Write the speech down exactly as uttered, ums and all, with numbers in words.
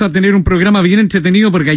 A tener un programa bien entretenido porque